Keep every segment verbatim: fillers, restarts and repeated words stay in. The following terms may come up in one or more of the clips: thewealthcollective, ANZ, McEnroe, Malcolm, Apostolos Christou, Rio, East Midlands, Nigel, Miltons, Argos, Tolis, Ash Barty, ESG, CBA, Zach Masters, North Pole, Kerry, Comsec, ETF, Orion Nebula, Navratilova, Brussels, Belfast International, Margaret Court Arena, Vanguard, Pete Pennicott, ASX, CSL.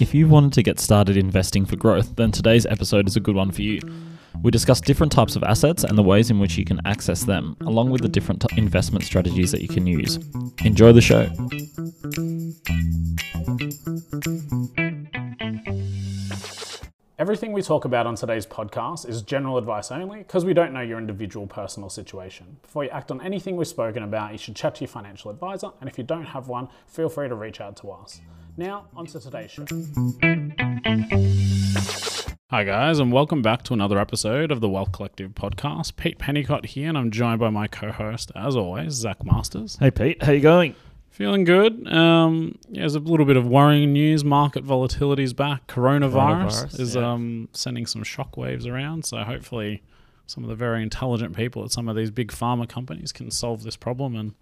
If you've wanted to get started investing for growth, then today's episode is a good one for you. We discuss different types of assets and the ways in which you can access them, along with the different t- investment strategies that you can use. Enjoy the show. Everything we talk about on today's podcast is general advice only, because we don't know your individual personal situation. Before you act on anything we've spoken about, you should chat to your financial advisor, and if you don't have one, feel free to reach out to us. Now, on to today's show. Hi guys, and welcome back to another episode of the Wealth Collective podcast. Pete Pennicott here, and I'm joined by my co-host, as always, Zach Masters. Hey Pete, how you going? Feeling good. Um, yeah, there's a little bit of worrying news. Market volatility's back. Coronavirus, Coronavirus is yeah. um, sending some shockwaves around. So hopefully some of the very intelligent people at some of these big pharma companies can solve this problem and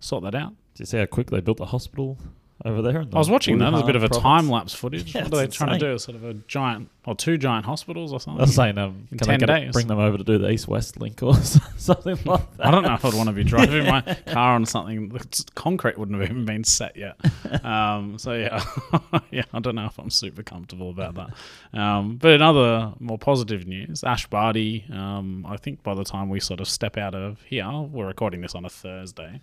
sort that out. Did you see how quick they built the hospital over there? The I was watching that. There's a bit of a time-lapse footage. Yeah, what are they insane. trying to do? Sort of a giant or two giant hospitals or something? I was saying, um, in can ten days. It, bring them over to do the east-west link or something like that. I don't know if I'd want to be driving my car on something. Concrete wouldn't have even been set yet. Um, so, yeah. yeah, I don't know if I'm super comfortable about that. Um, but in other more positive news, Ash Barty, um, I think by the time we sort of step out of here, we're recording this on a Thursday,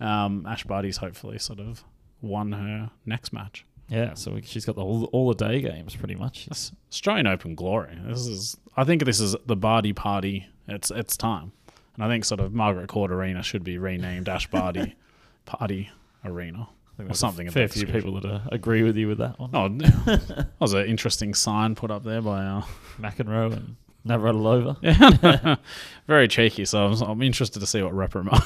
um, Ash Barty's hopefully sort of won her next match. Yeah, so she's got the all, all the day games pretty much. It's Australian Open glory. This is, I think, this is the Barty party. It's it's time, and I think sort of Margaret Court Arena should be renamed Ash Barty Party Arena or something. A fair few people that uh, agree with you with that one. Oh, that was an interesting sign put up there by uh, McEnroe and Navratilova. Yeah, very cheeky. So I'm, I'm interested to see what reprimand.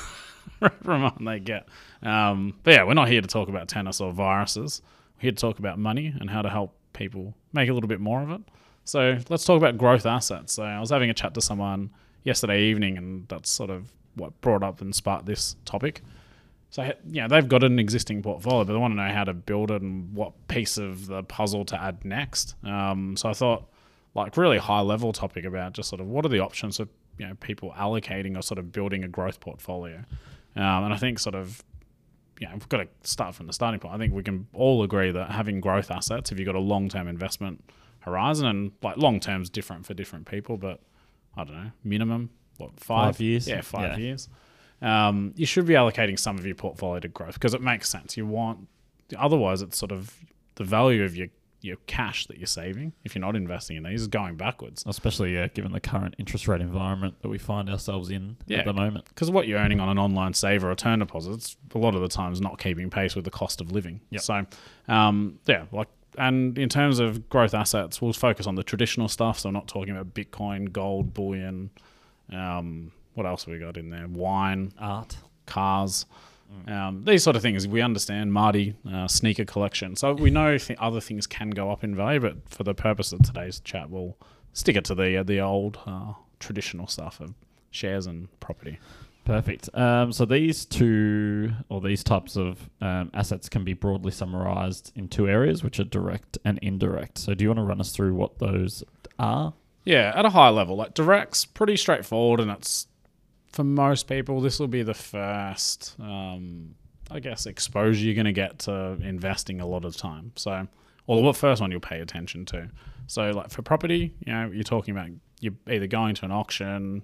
reprimand they get. Um, but yeah, we're not here to talk about tennis or viruses. We're here to talk about money and how to help people make a little bit more of it. So let's talk about growth assets. So I was having a chat to someone yesterday evening, and that's sort of what brought up and sparked this topic. So yeah, they've got an existing portfolio, but they want to know how to build it and what piece of the puzzle to add next. Um, so I thought, like, really high level topic about just sort of what are the options for, you know, people allocating or sort of building a growth portfolio. Um, and I think sort of, you know, we've got to start from the starting point. I think we can all agree that having growth assets, if you've got a long-term investment horizon, and like long-term is different for different people, but I don't know, minimum, what, five, five years? Yeah, five yeah. years. Um, you should be allocating some of your portfolio to growth because it makes sense. You want, otherwise it's sort of the value of your your cash that you're saving, if you're not investing in these, is going backwards. Especially, yeah, given the current interest rate environment that we find ourselves in yeah, at the moment. Because what you're earning on an online saver or term deposits, a lot of the time is not keeping pace with the cost of living. Yep. So, um, yeah, like, and in terms of growth assets, we'll focus on the traditional stuff. So I'm not talking about Bitcoin, gold, bullion. Um, what else have we got in there? Wine, art, cars. Um, these sort of things we understand. Marty uh, sneaker collection, so we know th- other things can go up in value, but for the purpose of today's chat, we'll stick it to the uh, the old uh, traditional stuff of shares and property. Perfect. Um, so these two or these types of um, assets can be broadly summarized in two areas, which are direct and indirect. So do you want to run us through what those are? Yeah, at a high level, like direct's pretty straightforward, and it's, for most people, this will be the first, um, I guess, exposure you're going to get to investing a lot of time. So, or the first one you'll pay attention to. So, like for property, you know, you're talking about you're either going to an auction,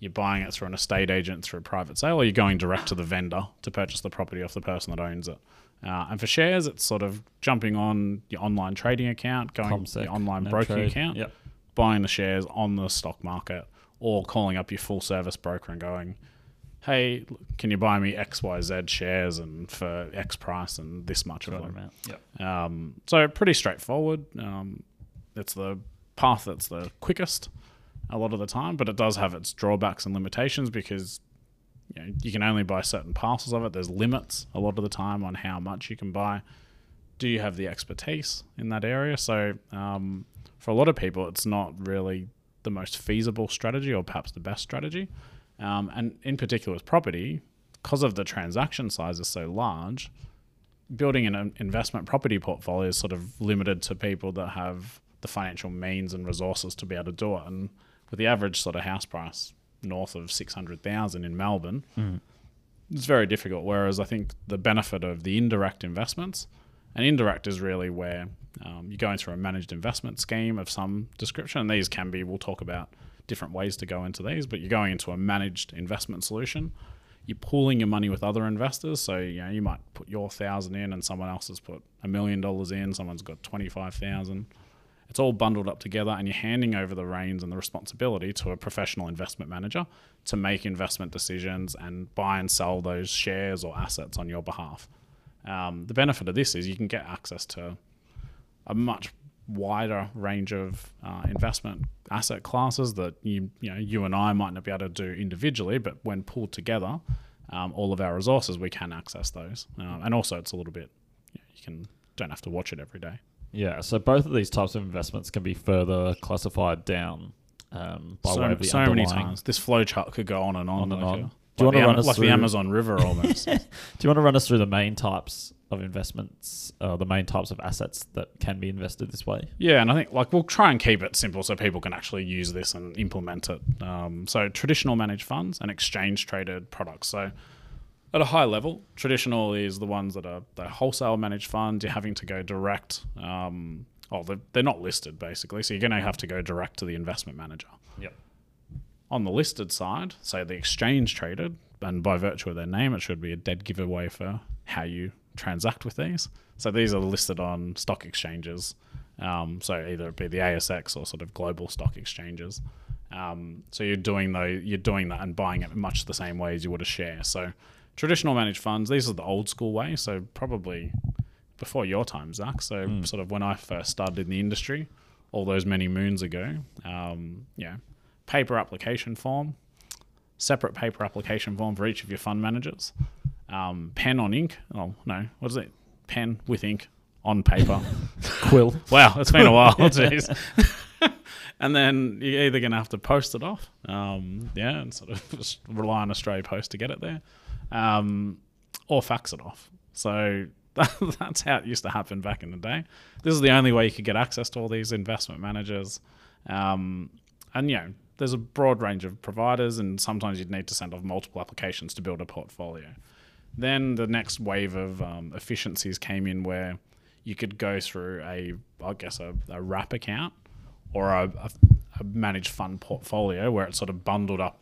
you're buying it through an estate agent through a private sale, or you're going direct to the vendor to purchase the property off the person that owns it. Uh, and for shares, it's sort of jumping on your online trading account, going Comsec, to your online no broking trade. account, yep. buying the shares on the stock market, or calling up your full service broker and going, hey, can you buy me X Y Z shares and for X price and this much of them? Yep. Um, so pretty straightforward. Um, it's the path that's the quickest a lot of the time, but it does have its drawbacks and limitations because, you know, you can only buy certain parcels of it. There's limits a lot of the time on how much you can buy. Do you have the expertise in that area? So um, for a lot of people, it's not really the most feasible strategy or perhaps the best strategy. Um, and in particular with property, because of the transaction size is so large, building an investment property portfolio is sort of limited to people that have the financial means and resources to be able to do it. And with the average sort of house price north of six hundred thousand dollars in Melbourne, mm. it's very difficult. Whereas I think the benefit of the indirect investments And indirect is really where um, you're going through a managed investment scheme of some description. And these can be, we'll talk about different ways to go into these, but you're going into a managed investment solution. You're pooling your money with other investors. So, you know, you might put your thousand in and someone else has put a million dollars in, someone's got twenty-five thousand. It's all bundled up together and you're handing over the reins and the responsibility to a professional investment manager to make investment decisions and buy and sell those shares or assets on your behalf. Um, the benefit of this is you can get access to a much wider range of uh, investment asset classes that you, you know, you and I might not be able to do individually, but when pulled together, um, all of our resources, we can access those. Um, and also it's a little bit, you know, you can don't have to watch it every day. Yeah. So both of these types of investments can be further classified down um, by so, way of the so underlying. So many times. This flowchart could go on and on. on, and like on. A, Do you like want to run Am- us like through... the Amazon River almost? Do you want to run us through the main types of investments, uh, the main types of assets that can be invested this way? Yeah, and I think like we'll try and keep it simple so people can actually use this and implement it. Um, so traditional managed funds and exchange traded products. So at a high level, traditional is the ones that are the wholesale managed funds. You're having to go direct. Um, oh, they're, they're not listed basically, so you're going to have to go direct to the investment manager. Yep. On the listed side, so the exchange traded, and by virtue of their name, it should be a dead giveaway for how you transact with these. So these are listed on stock exchanges. Um, so either it be the A S X or sort of global stock exchanges. Um, so you're doing though you're doing that and buying it much the same way as you would a share. So traditional managed funds, these are the old school way. So probably before your time, Zach. So mm. sort of when I first started in the industry, all those many moons ago. Um, yeah. Paper application form, separate paper application form for each of your fund managers, um, pen on ink. Oh no, what is it? Pen with ink on paper. Quill. Wow, it's been a while. Jeez. And then you're either going to have to post it off, um, yeah, and sort of just rely on Australia Post to get it there, um, or fax it off. So that, that's how it used to happen back in the day. This is the only way you could get access to all these investment managers, um, and you know. There's a broad range of providers and sometimes you'd need to send off multiple applications to build a portfolio. Then the next wave of um, efficiencies came in where you could go through a, I guess, a, a wrap account or a, a, a managed fund portfolio where it sort of bundled up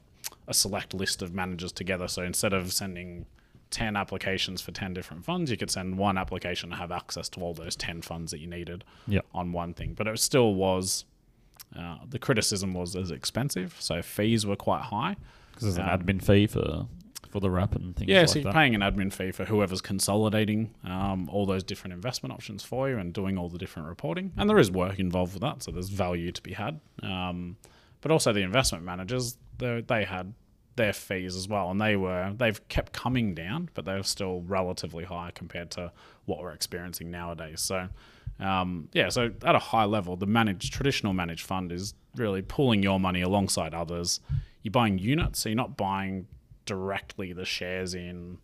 a select list of managers together. So instead of sending ten applications for ten different funds, you could send one application and have access to all those ten funds that you needed yep. on one thing. But it still was... Uh, the criticism was as expensive, so fees were quite high. Because there's um, an admin fee for for the wrap and things yeah, like that. Yeah, so you're that. paying an admin fee for whoever's consolidating um, all those different investment options for you and doing all the different reporting. And there is work involved with that, so there's value to be had. Um, but also the investment managers, they, they had their fees as well, and they were they've kept coming down, but they're still relatively high compared to what we're experiencing nowadays. So. Um, yeah, so at a high level, the managed traditional managed fund is really pooling your money alongside others. You're buying units, so you're not buying directly the shares in,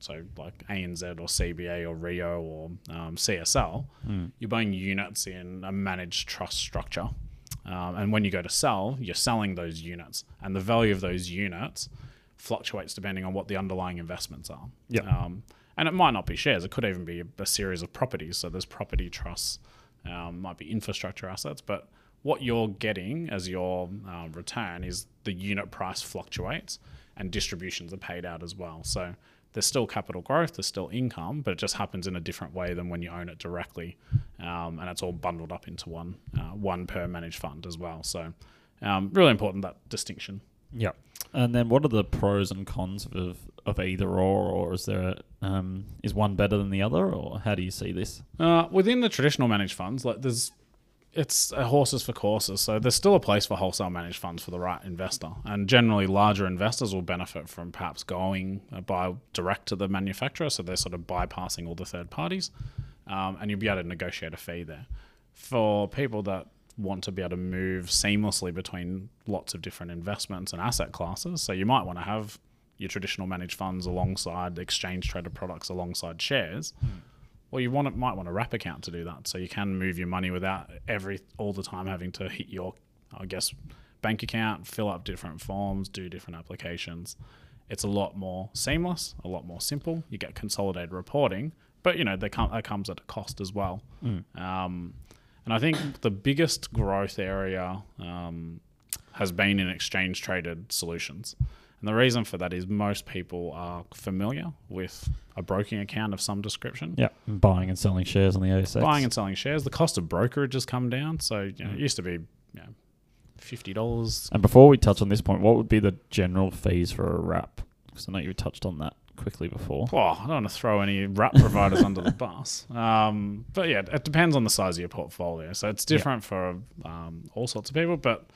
so like A N Z or C B A or Rio or um, C S L. Mm. You're buying units in a managed trust structure. Um, and when you go to sell, you're selling those units. And the value of those units fluctuates depending on what the underlying investments are. Yep. Um, And it might not be shares. It could even be a series of properties. So there's property trusts, um, might be infrastructure assets. But what you're getting as your uh, return is the unit price fluctuates and distributions are paid out as well. So there's still capital growth, there's still income, but it just happens in a different way than when you own it directly. Um, and it's all bundled up into one, uh, one per managed fund as well. So um, really important, that distinction. Yeah. And then what are the pros and cons of of either or, or is there a, um, is one better than the other, or how do you see this? Uh, within the traditional managed funds, like there's, it's a horses for courses. So there's still a place for wholesale managed funds for the right investor, and generally larger investors will benefit from perhaps going by direct to the manufacturer, so they're sort of bypassing all the third parties, um, and you'll be able to negotiate a fee there. For people that want to be able to move seamlessly between lots of different investments and asset classes, so you might want to have your traditional managed funds alongside exchange traded products alongside shares. Mm. Well, you want might want a wrap account to do that, so you can move your money without every all the time having to hit your, I guess, bank account, fill up different forms, do different applications. It's a lot more seamless, a lot more simple. You get consolidated reporting, but you know, that com- comes at a cost as well. Mm. Um, and I think the biggest growth area um, has been in exchange traded solutions. And the reason for that is most people are familiar with a broking account of some description. Yeah, buying and selling shares on the A S X. Buying and selling shares. The cost of brokerage has come down. So you know, it used to be you know, fifty dollars. And before we touch on this point, what would be the general fees for a wrap? Because I know you touched on that quickly before. Oh, I don't want to throw any wrap providers under the bus. Um, but yeah, it depends on the size of your portfolio. So it's different yep. for um, all sorts of people, but...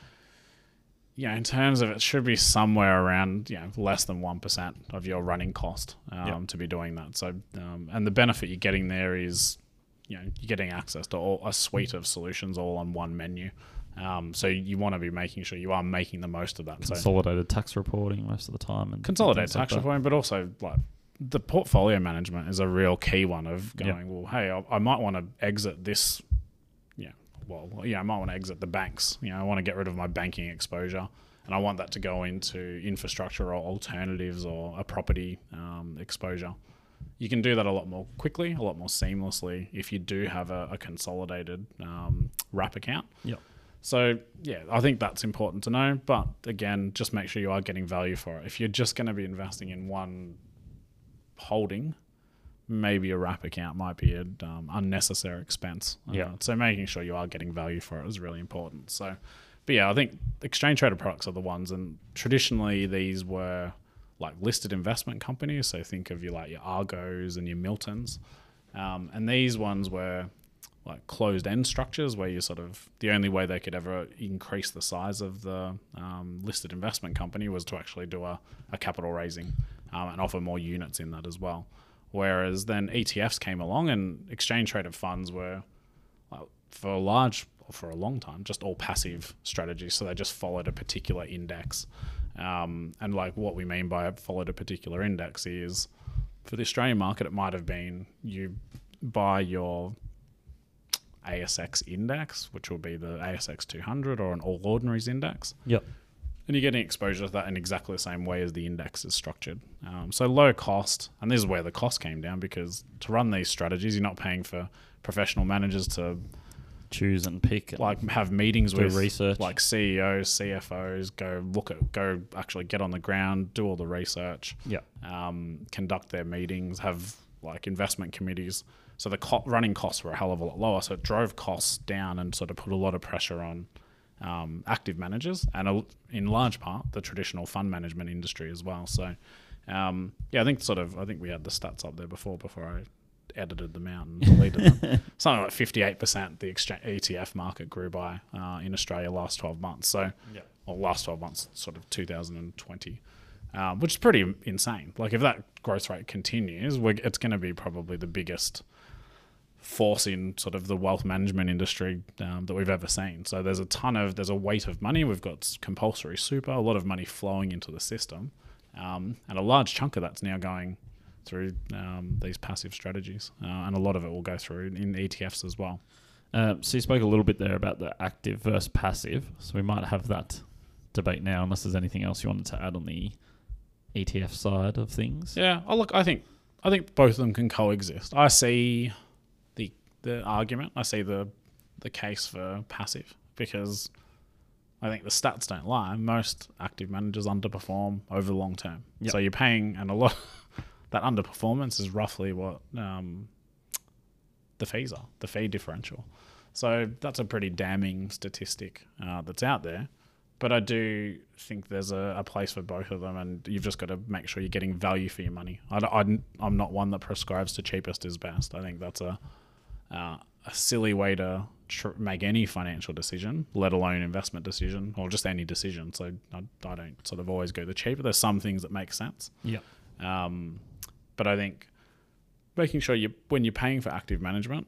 Yeah, in terms of it should be somewhere around you know, less than one percent of your running cost um, yep. to be doing that. So, um, and the benefit you're getting there is you know, you're getting access to all, a suite of solutions all on one menu. Um, so you want to be making sure you are making the most of that. Consolidated so, tax reporting most of the time. And consolidated tax like reporting, but also like the portfolio management is a real key one of going, yep. well, hey, I, I might want to exit this well, yeah, I might want to exit the banks. You know, I want to get rid of my banking exposure, and I want that to go into infrastructure or alternatives or a property um, exposure. You can do that a lot more quickly, a lot more seamlessly if you do have a, a consolidated um, wrap account. Yeah. So, yeah, I think that's important to know. But again, just make sure you are getting value for it. If you're just going to be investing in one holding, maybe a wrap account might be an um, unnecessary expense. Uh, yeah. So making sure you are getting value for it is really important. So, but yeah, I think exchange traded products are the ones, and traditionally these were like listed investment companies. So think of your like your Argos and your Miltons, um, and these ones were like closed end structures where you sort of the only way they could ever increase the size of the um, listed investment company was to actually do a, a capital raising um, and offer more units in that as well. Whereas then E T Fs came along, and exchange traded funds were, well, for a large or for a long time, just all passive strategies. So they just followed a particular index. Um, and like what we mean by followed a particular index is, for the Australian market, it might have been you buy your A S X index, which will be the A S X two hundred or an All Ordinaries index. Yep. And you're getting exposure to that in exactly the same way as the index is structured. Um, so low cost, and this is where the cost came down, because to run these strategies, you're not paying for professional managers to choose and pick, like have meetings with research, like C E Os, C F Os, go look at, go actually get on the ground, do all the research, yeah, um, conduct their meetings, have like investment committees. So the co- running costs were a hell of a lot lower. So it drove costs down and sort of put a lot of pressure on Um, active managers and a, in large part the traditional fund management industry as well. So um, yeah, I think sort of I think we had the stats up there before before I edited them out and deleted them. Something like fifty-eight percent the exchange E T F market grew by uh, in Australia last twelve months. So yep. or last twelve months, sort of two thousand twenty, um, which is pretty insane. Like if that growth rate continues, we're, it's going to be probably the biggest force in sort of the wealth management industry um, that we've ever seen. So there's a ton of, there's a weight of money. We've got compulsory super, a lot of money flowing into the system. Um, and a large chunk of that's now going through um, these passive strategies. Uh, and a lot of it will go through in E T Fs as well. Uh, so you spoke a little bit there about the active versus passive. So we might have that debate now, unless there's anything else you wanted to add on the E T F side of things. Yeah. Oh, look, I think, I think both of them can coexist. I see... the argument, I see the the case for passive, because I think the stats don't lie. Most active managers underperform over the long term. Yep. So you're paying, and a lot that underperformance is roughly what um, the fees are, the fee differential. So that's a pretty damning statistic uh, that's out there. But I do think there's a, a place for both of them, and you've just got to make sure you're getting value for your money. I, I, I'm not one that prescribes to cheapest is best. I think that's a Uh, a silly way to tr- make any financial decision, let alone investment decision or just any decision. So I, I don't sort of always go the cheaper. There's some things that make sense. Yeah. Um, but I think making sure you, when you're paying for active management,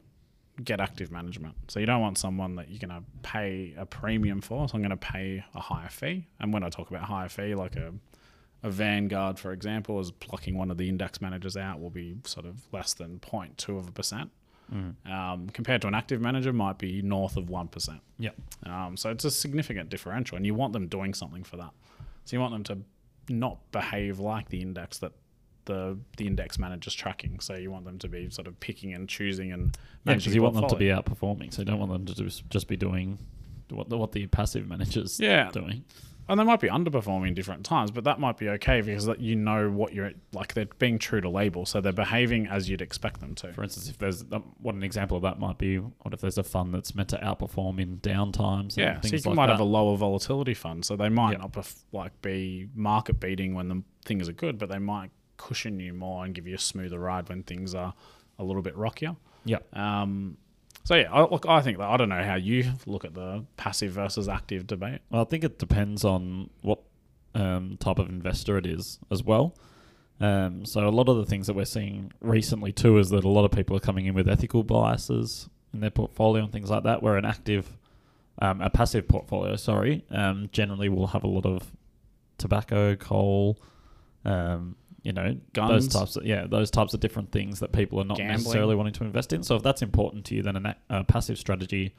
get active management. So you don't want someone that you're going to pay a premium for. So I'm going to pay a higher fee. And when I talk about higher fee, like a, a Vanguard, for example, is plucking one of the index managers out will be sort of less than zero point two of a percent. Mm. Um, compared to an active manager might be north of one percent. Yeah. Um, so it's a significant differential, and you want them doing something for that. So you want them to not behave like the index that the the index manager's tracking. So you want them to be sort of picking and choosing and managing. Yeah, you want them to be outperforming. So you don't want them to just be doing what the, what the passive manager's yeah. doing. And they might be underperforming different times, but that might be okay because that you know what you're like. They're being true to label, so they're behaving as you'd expect them to. For instance, if there's what an example of that might be, what if there's a fund that's meant to outperform in down times? Yeah, so you like might that. have a lower volatility fund, so they might yep. not perf- like be market beating when the things are good, but they might cushion you more and give you a smoother ride when things are a little bit rockier. Yeah. Um, So yeah, I, look, I think that I don't know how you look at the passive versus active debate. Well, I think it depends on what um, type of investor it is as well. Um, so a lot of the things that we're seeing recently too is that a lot of people are coming in with ethical biases in their portfolio and things like that. Where an active, um, a passive portfolio, sorry, um, generally will have a lot of tobacco, coal, um, you know, guns, those types of, yeah, those types of different things that people are not Gambling. necessarily wanting to invest in. So if that's important to you, then a, a passive strategy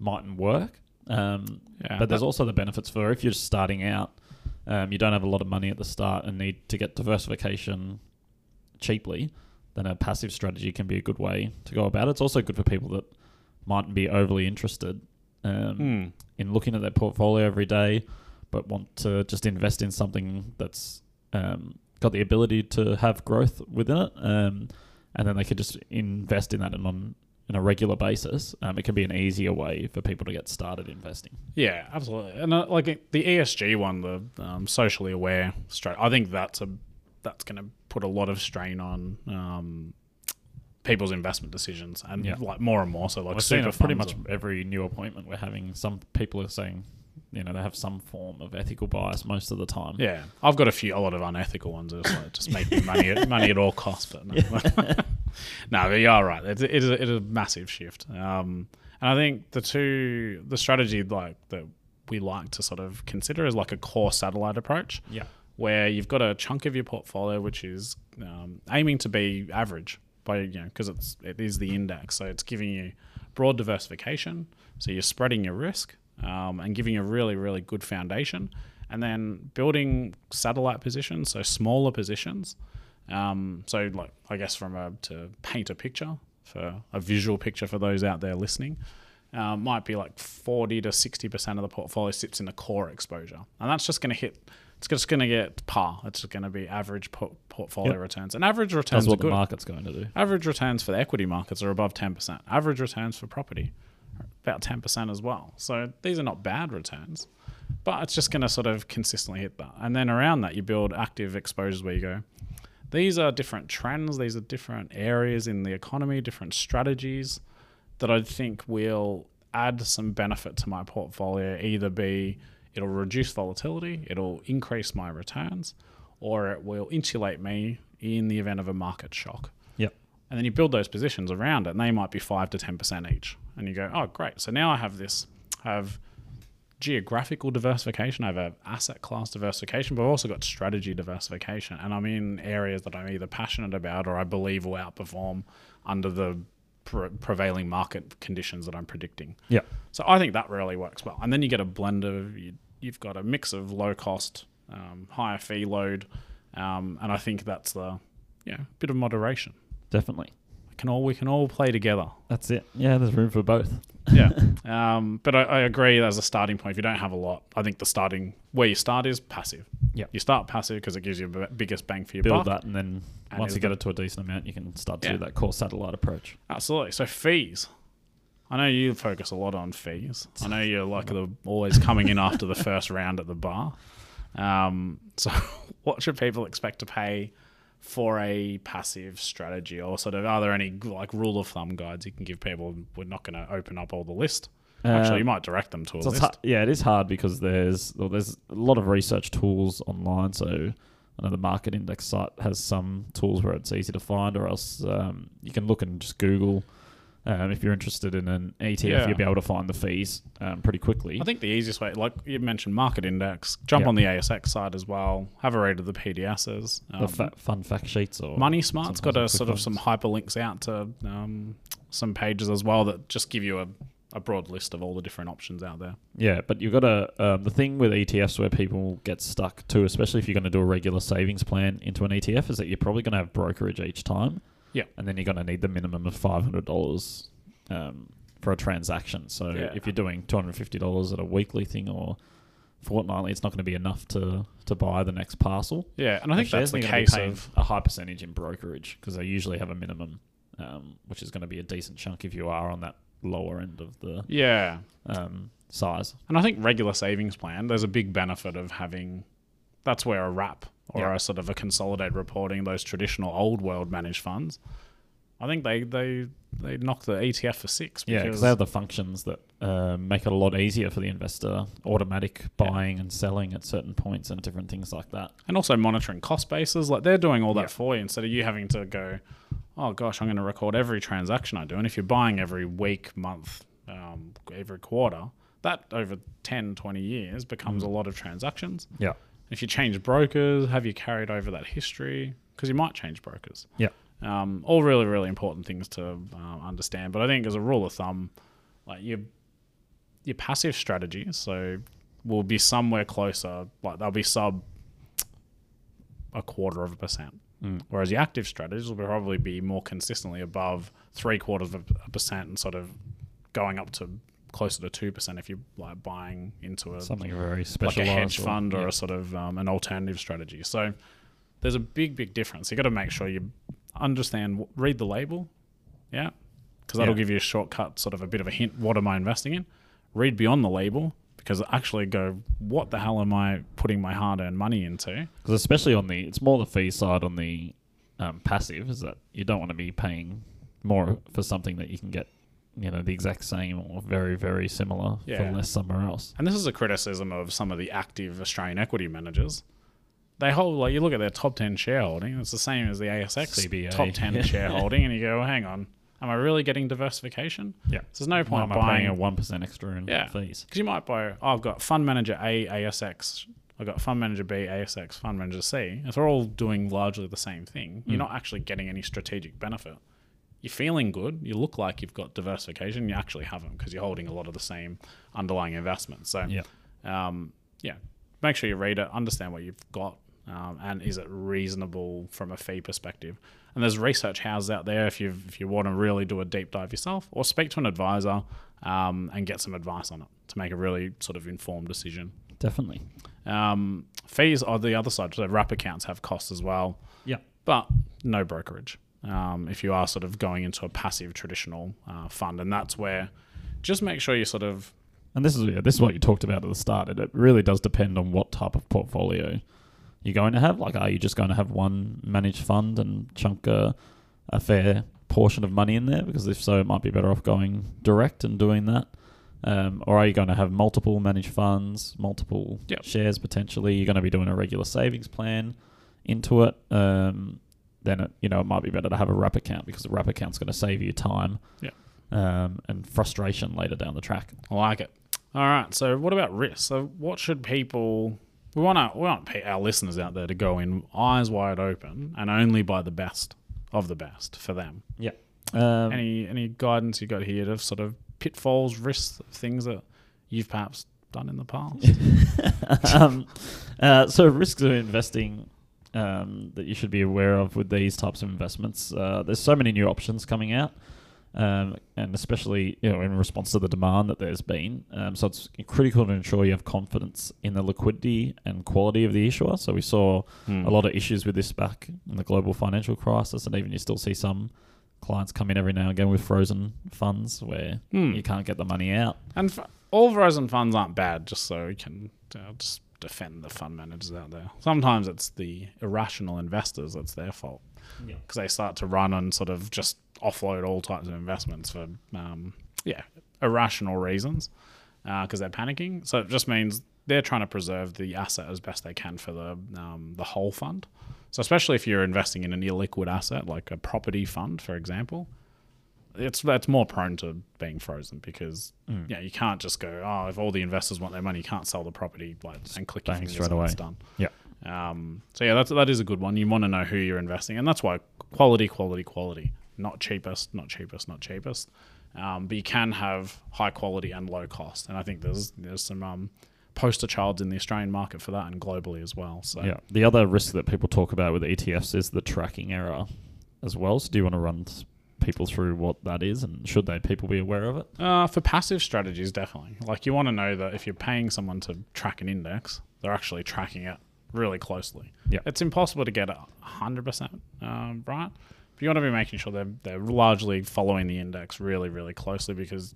mightn't work. Um, yeah, but there's also the benefits for if you're just starting out, um, you don't have a lot of money at the start and need to get diversification cheaply, then a passive strategy can be a good way to go about it. It's also good for people that mightn't be overly interested um, mm. in looking at their portfolio every day, but want to just invest in something that's... Um, got the ability to have growth within it, um, and then they could just invest in that and on, on a regular basis. Um, it can be an easier way for people to get started investing. Yeah, absolutely. And uh, like the E S G one, the um, socially aware strat- I think that's a that's going to put a lot of strain on um, people's investment decisions, and yeah. like more and more so. Like, I've seen it pretty much or- every new appointment we're having. Some people are saying, you know, they have some form of ethical bias most of the time. Yeah, I've got a few, a lot of unethical ones. It's like just making money, at, money at all costs. But no, yeah. no, but you are right. It's it's a, it's a massive shift. Um, and I think the two, the strategy like that we like to sort of consider is like a core satellite approach. Yeah, where you've got a chunk of your portfolio which is um, aiming to be average by you know because it's it is the index, so it's giving you broad diversification. So you're spreading your risk. Um, and giving a really, really good foundation, and then building satellite positions, so smaller positions. Um, so, like I guess, from a, to paint a picture for a visual picture for those out there listening, uh, might be like forty to sixty percent of the portfolio sits in the core exposure, and that's just going to hit. It's just going to get par. It's going to be average por- portfolio yep. returns, and average returns. That's what are the good. market's going to do. Average returns for the equity markets are above ten percent. Average returns for property. About ten percent as well. So these are not bad returns, but it's just going to sort of consistently hit that. And then around that, you build active exposures where you go, these are different trends, these are different areas in the economy, different strategies that I think will add some benefit to my portfolio. Either be it'll reduce volatility, it'll increase my returns, or it will insulate me in the event of a market shock. Yep. And then you build those positions around it, and they might be five to ten percent each. And you go, oh, great. So now I have this, I have geographical diversification, I have an asset class diversification, but I've also got strategy diversification. And I'm in areas that I'm either passionate about or I believe will outperform under the pre- prevailing market conditions that I'm predicting. Yeah. So I think that really works well. And then you get a blend of, you, you've got a mix of low cost, um, higher fee load. Um, and I think that's the, you know, bit of moderation. Definitely. Can all we can all play together. That's it. Yeah, there's room for both. yeah, um, but I, I agree as a starting point. If you don't have a lot, I think the starting where you start is passive. Yeah, you start passive because it gives you the biggest bang for your buck. Build that, and then and once you get it to a decent amount, you can start to yeah. do that core satellite approach. Absolutely. So fees. I know you focus a lot on fees. I know you're like the always coming in after the first round at the bar. Um, so what should people expect to pay for a passive strategy, or sort of, are there any like rule of thumb guides you can give people? We're not going to open up all the list. Um, Actually, you might direct them to a so list. Hard, yeah, it is hard because there's well, there's a lot of research tools online. So I know the Market Index site has some tools where it's easy to find, or else um, you can look and just Google. Um, if you're interested in an E T F, yeah. you'll be able to find the fees um, pretty quickly. I think the easiest way, like you mentioned Market Index, jump yep. on the A S X side as well, have a read of the P D Ss. Um, the fa- fun fact sheets. Or Money Smart's got a sort ones. of some hyperlinks out to um, some pages as well that just give you a a broad list of all the different options out there. Yeah, but you've got a um, the thing with E T Fs where people get stuck too, especially if you're going to do a regular savings plan into an E T F, is that you're probably going to have brokerage each time. Yeah, and then you're going to need the minimum of five hundred dollars um, for a transaction. So yeah. if you're doing two hundred fifty dollars at a weekly thing or fortnightly, it's not going to be enough to, to buy the next parcel. Yeah, and I think that's the case of a high percentage in brokerage because they usually have a minimum, um, which is going to be a decent chunk if you are on that lower end of the yeah um, size. And I think regular savings plan, there's a big benefit of having... That's where a wrap or yeah. a sort of a consolidated reporting, those traditional old world managed funds, I think they they, they knock the E T F for six. Because yeah, because they have the functions that uh, make it a lot easier for the investor, automatic buying yeah. and selling at certain points and different things like that. And also monitoring cost bases. Like they're doing all that yeah. for you instead of you having to go, oh gosh, I'm going to record every transaction I do. And if you're buying every week, month, um, every quarter, that over ten, twenty years becomes mm. a lot of transactions. Yeah. If you change brokers, have you carried over that history? Because you might change brokers. Yeah. Um, all really, really important things to uh, understand. But I think as a rule of thumb, like your your passive strategy, so will be somewhere closer. Like they'll be sub a quarter of a percent, mm. whereas your active strategies will probably be more consistently above three quarters of a percent and sort of going up to closer to two percent if you're like buying into a something very specialized, like a hedge fund or, yeah. or a sort of um, an alternative strategy. So there's a big, big difference. You got to make sure you understand, read the label, yeah, because that'll yeah. give you a shortcut, sort of a bit of a hint. What am I investing in? Read beyond the label because actually go, what the hell am I putting my hard-earned money into? Because especially on the, it's more the fee side on the um, passive is that you don't want to be paying more for something that you can get, you know, the exact same or very, very similar yeah. for less somewhere else. And this is a criticism of some of the active Australian equity managers. They hold, like, you look at their top ten shareholding, it's the same as the A S X C B A. Top ten shareholding, and you go, well, hang on, am I really getting diversification? Yeah. So there's no point am I buying a one percent extra in yeah. fees. Because you might buy, oh, I've got fund manager A, A S X, I've got fund manager B, A S X, fund manager C. If they're all doing largely the same thing, mm. you're not actually getting any strategic benefit. You're feeling good. You look like you've got diversification. You actually haven't because you're holding a lot of the same underlying investments. So, yeah, um, yeah. make sure you read it, understand what you've got, um, and is it reasonable from a fee perspective? And there's research houses out there if you if you want to really do a deep dive yourself, or speak to an advisor um, and get some advice on it to make a really sort of informed decision. Definitely. Um, fees are the other side. So wrap accounts have costs as well. Yeah, but no brokerage. Um, if you are sort of going into a passive traditional uh, fund. And that's where just make sure you sort of... And this is yeah, this is what you talked about at the start. It, it really does depend on what type of portfolio you're going to have. Like, are you just going to have one managed fund and chunk a, a fair portion of money in there? Because if so, it might be better off going direct and doing that. Um, or are you going to have multiple managed funds, multiple yep. shares potentially? You're going to be doing a regular savings plan into it. Um then it, you know, it might be better to have a wrap account because the wrap account's going to save you time yeah. um, and frustration later down the track. I like it. All right, so what about risk? So what should people... We want to we want our listeners out there to go in eyes wide open and only buy the best of the best for them. Yeah. Um, any any guidance you got here to sort of pitfalls, risks, things that you've perhaps done in the past? um, uh, so risks of investing... Um, that you should be aware of with these types of investments. Uh, there's so many new options coming out, um, and especially you know in response to the demand that there's been. Um, so it's critical to ensure you have confidence in the liquidity and quality of the issuer. So we saw mm. a lot of issues with this back in the global financial crisis, and even you still see some clients come in every now and again with frozen funds where mm. you can't get the money out. And f- all frozen funds aren't bad, just so we can uh, just... defend the fund managers out there. Sometimes it's the irrational investors that's their fault because yeah. they start to run and sort of just offload all types of investments for um, yeah irrational reasons because uh, they're panicking. So it just means they're trying to preserve the asset as best they can for the um, the whole fund. So especially if you're investing in an illiquid asset like a property fund, for example, it's that's more prone to being frozen because mm. yeah you can't just go oh if all the investors want their money you can't sell the property like and click your fingers straight away it's done yeah um so yeah that's that is a good one. You want to know who you're investing in. That's why quality quality quality not cheapest, not cheapest, not cheapest. Um, but you can have high quality and low cost. And I think there's there's some um, poster childs in the Australian market for that and globally as well. So yeah. The other risk that people talk about with E T Fs is the tracking error as well. So do you want to run people through what that is and should they people be aware of it? Uh, for passive strategies, definitely. Like you want to know that if you're paying someone to track an index, they're actually tracking it really closely. Yeah. It's impossible to get one hundred percent um, right. But you want to be making sure they're, they're largely following the index really, really closely because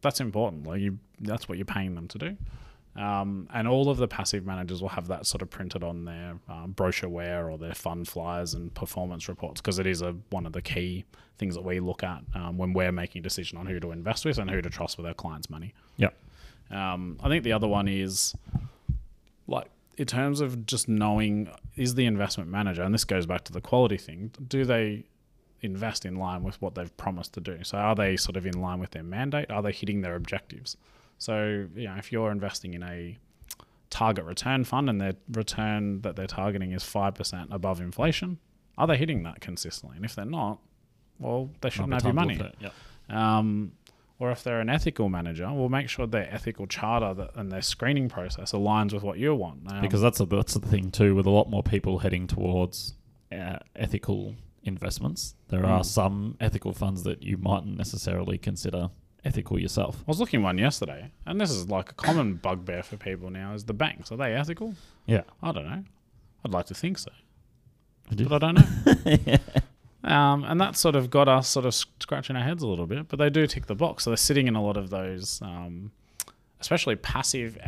that's important. Like you, that's what you're paying them to do. Um, and all of the passive managers will have that sort of printed on their um, brochureware or their fund flyers and performance reports because it is a, one of the key things that we look at um, when we're making a decision on who to invest with and who to trust with our clients' money. Yeah. Um, I think the other one is like in terms of just knowing is the investment manager, and this goes back to the quality thing, do they invest in line with what they've promised to do? So are they sort of in line with their mandate? Are they hitting their objectives? So, you know, if you're investing in a target return fund and their return that they're targeting is five percent above inflation, are they hitting that consistently? And if they're not, well, they shouldn't have your money. Yep. Um, or if they're an ethical manager, we'll make sure their ethical charter that, and their screening process aligns with what you want. Um, because that's, a, that's the thing too, with a lot more people heading towards uh, ethical investments. There mm. are some ethical funds that you mightn't necessarily consider ethical yourself. I was looking at one yesterday, and this is like a common bugbear for people now, is the banks. Are they ethical? Yeah. I don't know. I'd like to think so. I do. But I don't know. yeah. um, and that sort of got us sort of scratching our heads a little bit, but they do tick the box. So they're sitting in a lot of those, um, especially passive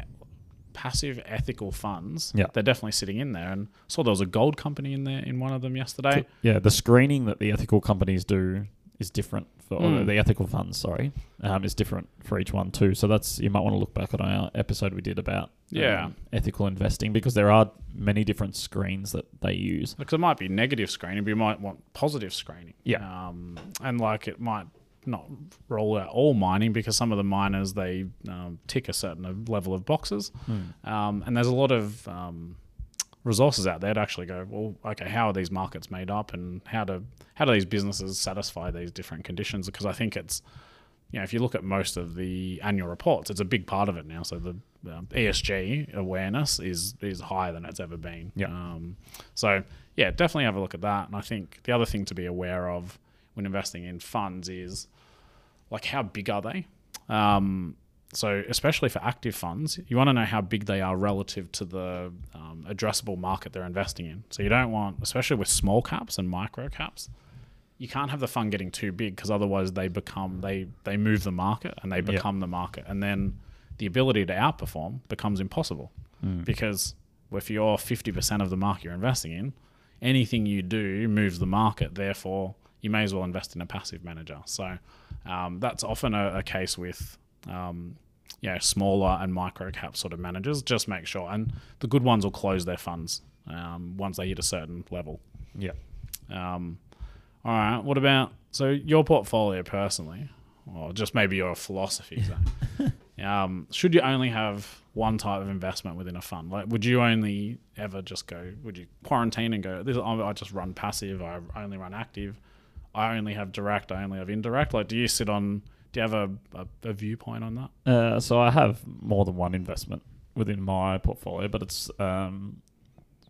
passive ethical funds. Yeah. They're definitely sitting in there. And I saw there was a gold company in there in one of them yesterday. Yeah, the screening that the ethical companies do is different for mm. the ethical funds, sorry, um, is different for each one too. So that's, you might want to look back at our episode we did about yeah. um, ethical investing, because there are many different screens that they use. Because it might be negative screening, but you might want positive screening. Yeah. Um, and like it might not roll out all mining, because some of the miners, they um, tick a certain level of boxes. Mm. Um, and there's a lot of um, resources out there to actually go, well, okay, how are these markets made up and how do how do these businesses satisfy these different conditions? Because I think it's, you know, if you look at most of the annual reports, it's a big part of it now. So the um, E S G awareness is is higher than it's ever been. Yeah. Um, so yeah, definitely have a look at that. And I think the other thing to be aware of when investing in funds is like how big are they? Um, So especially for active funds, you want to know how big they are relative to the um, addressable market they're investing in. So you don't want, especially with small caps and micro caps, you can't have the fund getting too big, because otherwise they become, they, they move the market and they become yep. the market. And then the ability to outperform becomes impossible mm. because if you're fifty percent of the market you're investing in, anything you do moves the market. Therefore, you may as well invest in a passive manager. So um, that's often a, a case with... Um, yeah, smaller and micro cap sort of managers. Just make sure, and the good ones will close their funds um, once they hit a certain level. Yeah. Um, all right. What about so your portfolio personally, or just maybe your philosophy? So, um, should you only have one type of investment within a fund? Like, would you only ever just go? Would you quarantine and go? This, I just run passive. I only run active. I only have direct. I only have indirect. Like, do you sit on? Do you have a, a, a viewpoint on that? Uh, so I have more than one investment within my portfolio, but it's um,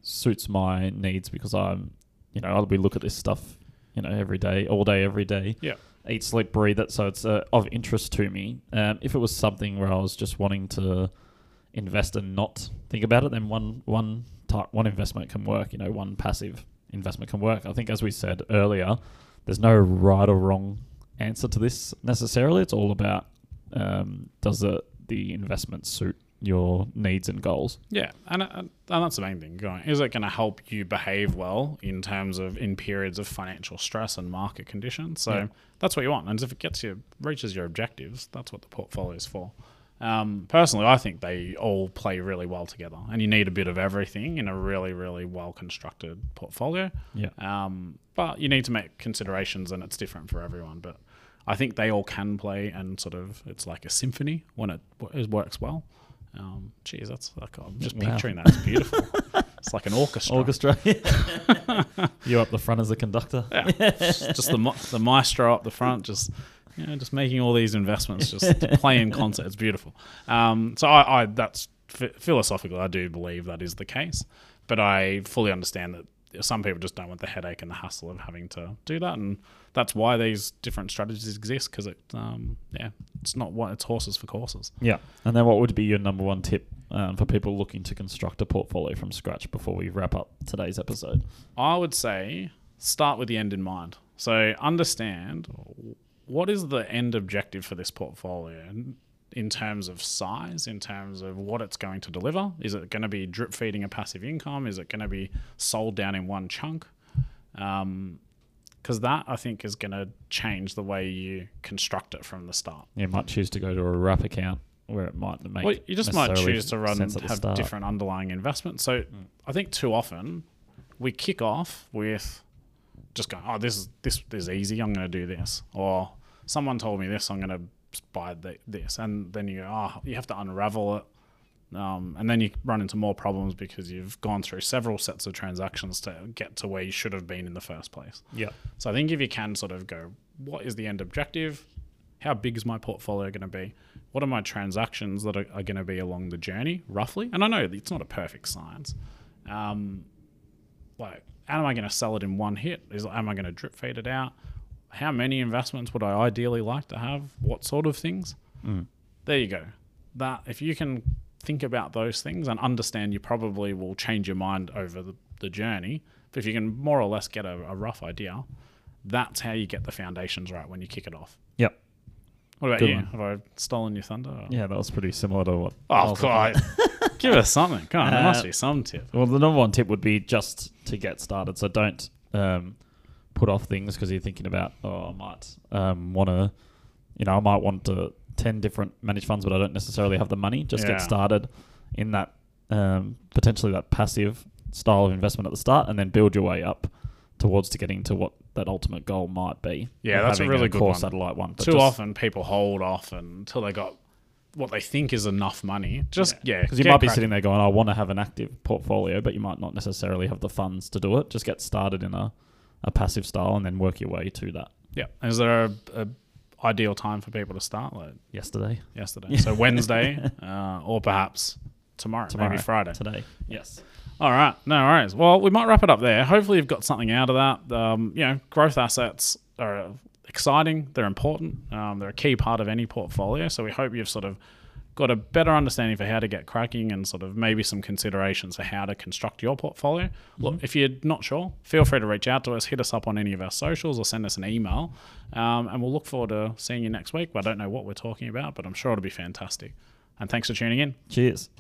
suits my needs, because I'm, you know, I'll be look at this stuff, you know, every day, all day, every day. Yeah. Eat, sleep, breathe it. So it's uh, of interest to me. Um, if it was something where I was just wanting to invest and not think about it, then one one type one investment can work. You know, one passive investment can work. I think, as we said earlier, there's no right or wrong answer to this necessarily. It's all about um, does the the investment suit your needs and goals? Yeah, and, uh, and that's the main thing. Going is it going to help you behave well in terms of in periods of financial stress and market conditions? So yeah. that's what you want. And if it gets you reaches your objectives, that's what the portfolio is for. Um, personally, I think they all play really well together, and you need a bit of everything in a really, really well-constructed portfolio. Yeah. Um, but you need to make considerations, and it's different for everyone. But I think they all can play, and sort of it's like a symphony when it, it works well. Um, geez, that's like I'm just wow. picturing that. It's beautiful. It's like an orchestra. Orchestra. You're up the front as the conductor. Yeah. Just the ma- the maestro up the front, just you know, just making all these investments, just to play in concert. It's beautiful. Um, so I, I that's f- philosophical. I do believe that is the case, but I fully understand that some people just don't want the headache and the hustle of having to do that, and that's why these different strategies exist, because it, um, yeah, it's not what it's horses for courses. Yeah. And then what would be your number one tip um, for people looking to construct a portfolio from scratch before we wrap up today's episode? I would say start with the end in mind. So understand what is the end objective for this portfolio in terms of size, in terms of what it's going to deliver. Is it going to be drip feeding a passive income? Is it going to be sold down in one chunk? Um, Because that, I think, is going to change the way you construct it from the start. You might choose to go to a wrap account where it might make well, you just might choose to run and have start. different underlying investments. So mm. I think too often we kick off with just going, oh, this is, this is easy, I'm going to do this. Or someone told me this, I'm going to buy the, this. And then you go, oh, you have to unravel it. Um, and then you run into more problems because you've gone through several sets of transactions to get to where you should have been in the first place. Yeah. So I think if you can sort of go, what is the end objective? How big is my portfolio going to be? What are my transactions that are, are going to be along the journey, roughly? And I know it's not a perfect science. Um, like, am I going to sell it in one hit? Is, am I going to drip feed it out? How many investments would I ideally like to have? What sort of things? Mm. There you go. That, if you can think about those things and understand, you probably will change your mind over the, the journey, but if you can more or less get a, a rough idea, that's how you get the foundations right when you kick it off. Yep. What about Good you one. Have I stolen your thunder? Or? Yeah, that was pretty similar to what oh God. Give us something, come on, uh, there must be some tip. Well, the number one tip would be just to get started. So don't um, put off things because you're thinking about, oh, I might um, want to you know I might want to ten different managed funds, but I don't necessarily have the money. Just yeah. get started in that um, potentially that passive style of investment at the start, and then build your way up towards to getting to what that ultimate goal might be. Yeah, that's a really a good core one. Satellite one. Too often people hold off until they got what they think is enough money. Just yeah, because yeah, you might be cracking. Sitting there going, "I want to have an active portfolio," but you might not necessarily have the funds to do it. Just get started in a, a passive style, and then work your way to that. Yeah, is there a, a ideal time for people to start? Like yesterday. Yesterday. So Wednesday uh, or perhaps tomorrow, tomorrow, maybe Friday. Today, yes. All right. No worries. Well, we might wrap it up there. Hopefully you've got something out of that. Um, you know, growth assets are exciting. They're important. Um, they're a key part of any portfolio. So we hope you've sort of got a better understanding for how to get cracking and sort of maybe some considerations for how to construct your portfolio. Mm-hmm. Look, if you're not sure, feel free to reach out to us, hit us up on any of our socials or send us an email. Um, and we'll look forward to seeing you next week. I don't know what we're talking about, but I'm sure it'll be fantastic. And thanks for tuning in. Cheers.